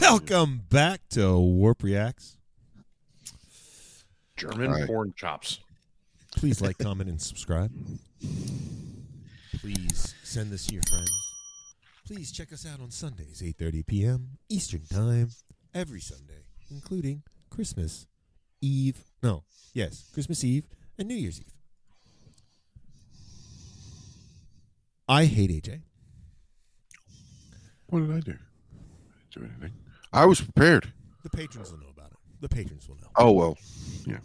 Welcome back to Warp Reacts. German porn chops. Please like, comment, and subscribe. Please send this to your friends. Please check us out on Sundays, 8:30 p.m. Eastern Time, every Sunday, including Christmas Eve. No, yes, Christmas Eve and New Year's Eve. I hate AJ. What did I do? I didn't do anything. I was prepared. The patrons will know about it. The patrons will know. Oh, well. Yeah.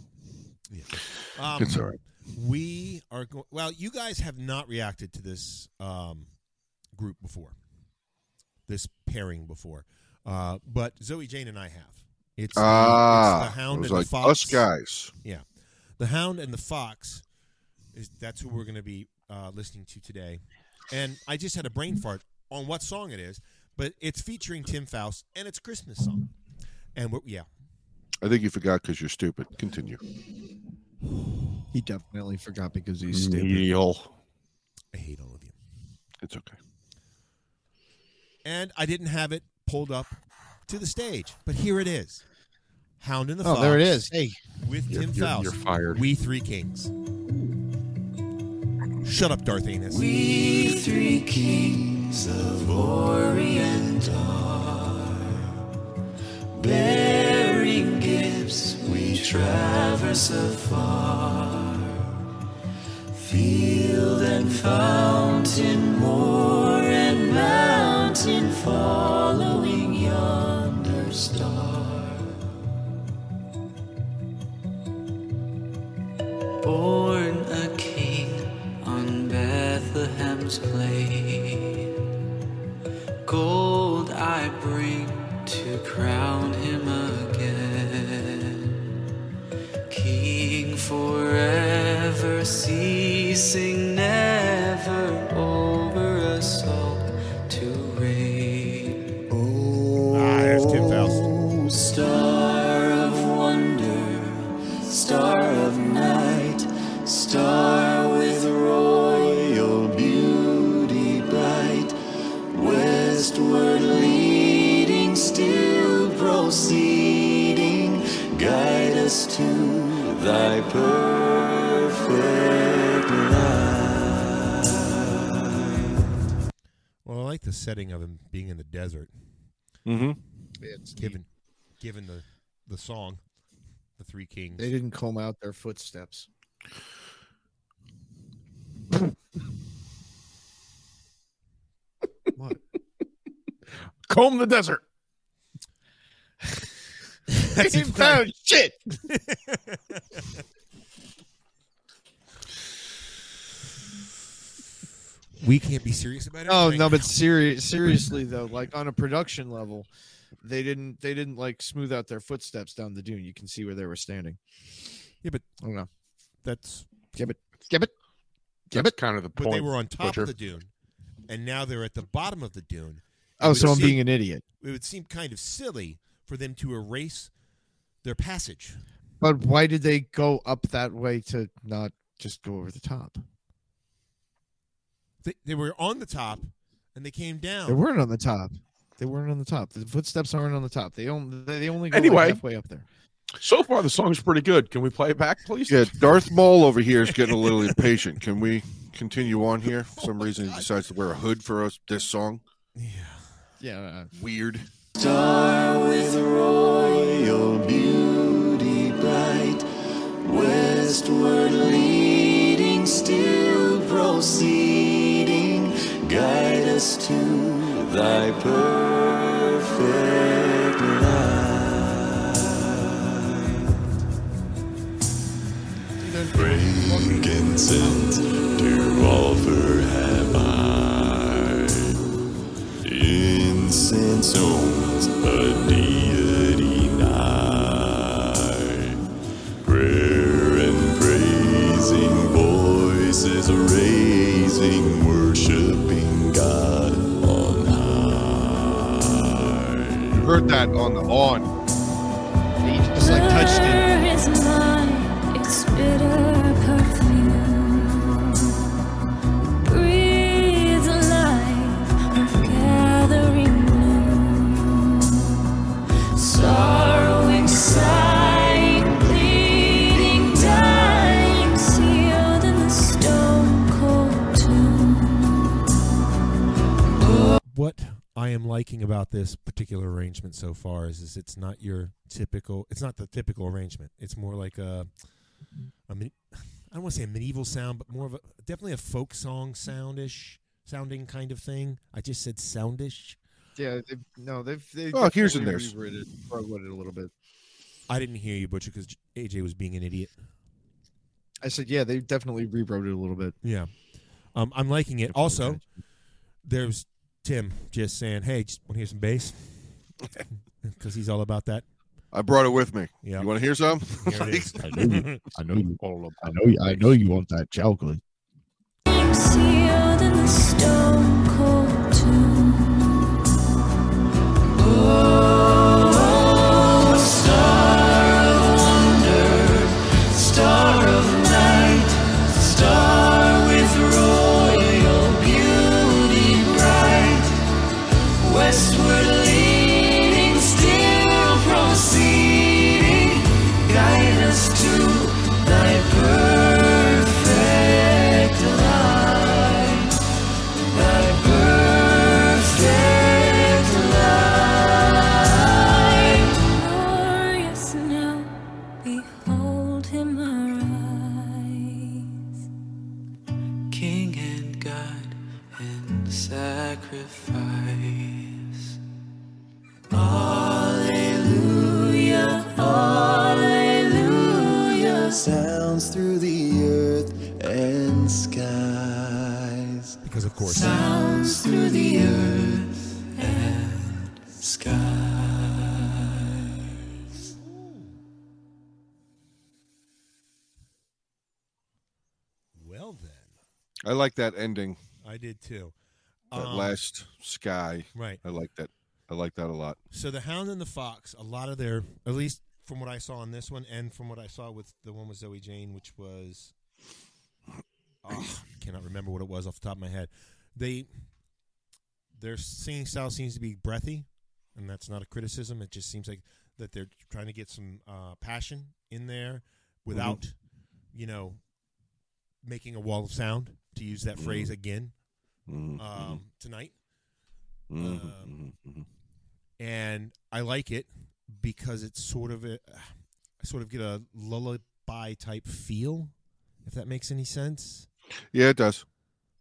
It's all right. We are going... Well, you guys have not reacted to this group before. This pairing before. But Zoe, Jane, and I have. It's The Hound and the Fox. Us guys. Yeah. The Hound and the Fox. That's who we're going to be listening to today. And I just had a brain fart on what song it is, but it's featuring Tim Faust, and it's a Christmas song. And I think you forgot because you're stupid. Continue. He definitely forgot because he's stupid. Neil. I hate all of you. It's okay. And I didn't have it pulled up to the stage, but here it is. Hound in the Fox. Oh, there it is. Hey. With Tim Faust. You're fired. We Three Kings. Shut up, Darth Anus. We three kings of Orient are, bearing gifts we traverse afar. Field and fountain, moor and mountain, following yonder star. Born a king on Bethlehem's plain, gold I bring to crown him again. King forever, ceasing never, over us all to reign. That's Tim Faust. Star of wonder, star of night, star. To thy perfect life. Well, I like the setting of him being in the desert. Mm-hmm. It's given the song, The Three Kings. They didn't comb out their footsteps. What? Comb the desert. I didn't found shit. We can't be serious about it. Oh no, but seriously though, like on a production level, they didn't like smooth out their footsteps down the dune. You can see where they were standing. Yeah, but I don't know. That's That's kind of the point. But they were on top of the dune, and now they're at the bottom of the dune. Oh, so I'm being an idiot. It would seem kind of silly for them to erase their passage. But why did they go up that way to not just go over the top? They were on the top and they came down. They weren't on the top. The footsteps aren't on the top. They only go halfway up there. So far, the song's pretty good. Can we play it back, please? Yeah, Darth Maul over here is getting a little impatient. Can we continue on here? For some reason, he decides to wear a hood for us, this song. Yeah. Weird. Star with royal beauty bright, westward leading, still proceeding, guide us to thy perfect light. Frankincense to offer have I, incense only. A deity nigh, prayer and praising, voices raising, worshiping God on high. You heard that on the on. He just like touched it. liking about this particular arrangement so far is it's not your typical. It's not the typical arrangement. It's more like a I don't want to say a medieval sound, but more of a definitely a folk song soundish sounding kind of thing. I just said soundish. Yeah, they've oh, here's and there's rewrote it a little bit. I didn't hear you, Butcher, because AJ was being an idiot. I said, yeah, they definitely rewrote it a little bit. Yeah, I'm liking it. Also, there's Tim just saying, "Hey, just want to hear some bass?" Because he's all about that. I brought it with me. Yeah. You want to hear some? Here it is. I know you want that Chalkley. I'm sealed in the stone cold tomb. Oh, star of wonder, star of night, star with royal beauty bright, westward leading, still proceeding, guide us to thy perfect light, thy perfect light. Glorious now, behold him arise, King and God and sacrifice. Alleluia, alleluia, sounds through the earth and skies. Because of course. Sounds through the earth and skies. Well then, I like that ending. I did too. That last sky. Right. I like that. I like that a lot. So The Hound and the Fox, a lot of their, at least from what I saw on this one and from what I saw with the one with Zoe Jane, which was, I cannot remember what it was off the top of my head. Their singing style seems to be breathy, and that's not a criticism. It just seems like that they're trying to get some passion in there without, you know, making a wall of sound, to use that phrase again tonight. And I like it because it's sort of I sort of get a lullaby type feel, if that makes any sense. Yeah, it does.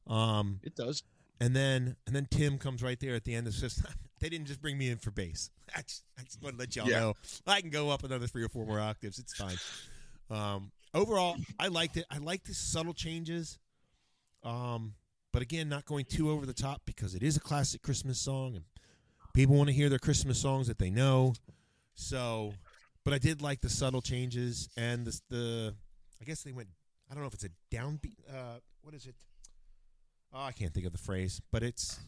It does. And then Tim comes right there at the end and says, "They didn't just bring me in for bass. I just want to let y'all know I can go up another 3 or 4 more octaves. It's fine." Overall, I liked it. I liked the subtle changes. But again, not going too over the top because it is a classic Christmas song, and people want to hear their Christmas songs that they know. So, but I did like the subtle changes and the I guess they went. I don't know if it's a downbeat. What is it? Oh, I can't think of the phrase, but it's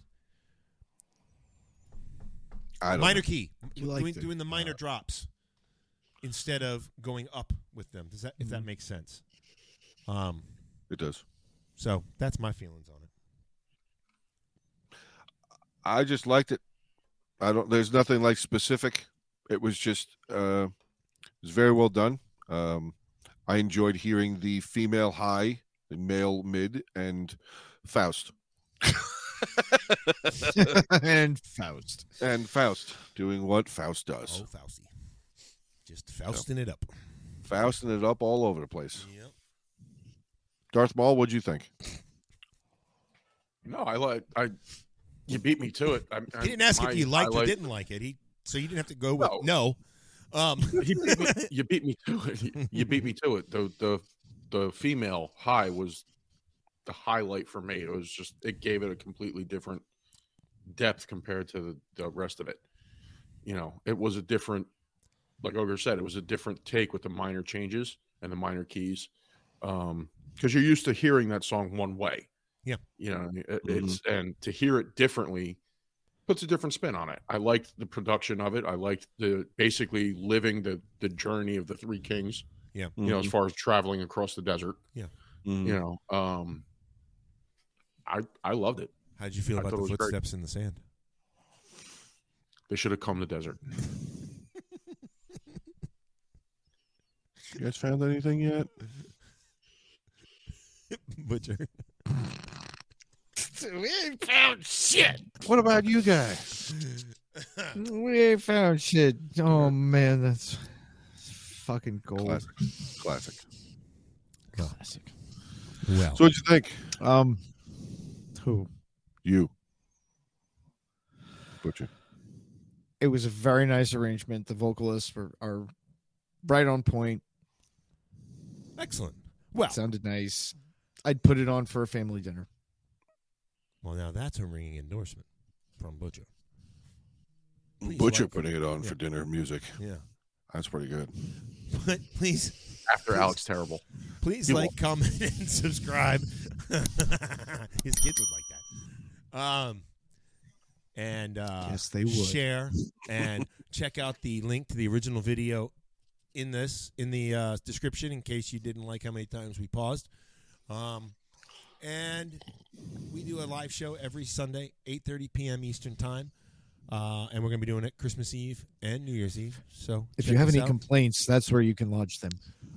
minor key. Doing the minor drops instead of going up with them. Does that if that makes sense? It does. So that's my feelings on it. I just liked it. There's nothing like specific. It was just. It was very well done. I enjoyed hearing the female high, the male mid, and Faust. and Faust doing what Faust does. Oh, Fausty, just Fausting it up. Fausting it up all over the place. Yep. Darth Maul, what'd you think? No, you beat me to it. He didn't ask if you liked or didn't like it. So you didn't have to go with no. You beat me to it. The female high was the highlight for me. It was just it gave it a completely different depth compared to the rest of it. You know, it was a different, like Ogre said, it was a different take with the minor changes and the minor keys. Because you're used to hearing that song one way. Yeah. You know, it's and to hear it differently puts a different spin on it. I liked the production of it. I liked the basically living the journey of the Three Kings. Yeah. You know, as far as traveling across the desert. Yeah. You know, I loved it. How did you feel about the footsteps in the sand? They should have come to the desert. You guys found anything yet? Butcher. We ain't found shit. What about you guys? We ain't found shit. Oh man, that's fucking gold. Classic. Well, so what you think? Who? You. Butcher. It was a very nice arrangement. The vocalists are right on point. Excellent. Well, it sounded nice. I'd put it on for a family dinner. Well, now that's a ringing endorsement from Butcher. Please putting it on for dinner music. Yeah. That's pretty good. But please. After Alex Terrible. Please comment, and subscribe. His kids would like that. And yes, they would. Share and check out the link to the original video in the description in case you didn't like how many times we paused. And we do a live show every Sunday, 8:30 p.m. Eastern time. And we're going to be doing it Christmas Eve and New Year's Eve. So if you have any complaints, that's where you can lodge them.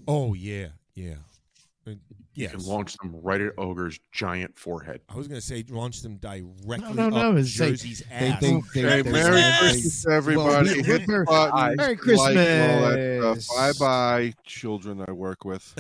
Oh, yeah. Yeah. Yes. You can launch them right at Ogre's giant forehead. I was going to say launch them directly up Jersey's ass. Merry Christmas, everybody. Hit the button. Merry Christmas. Bye-bye, children I work with.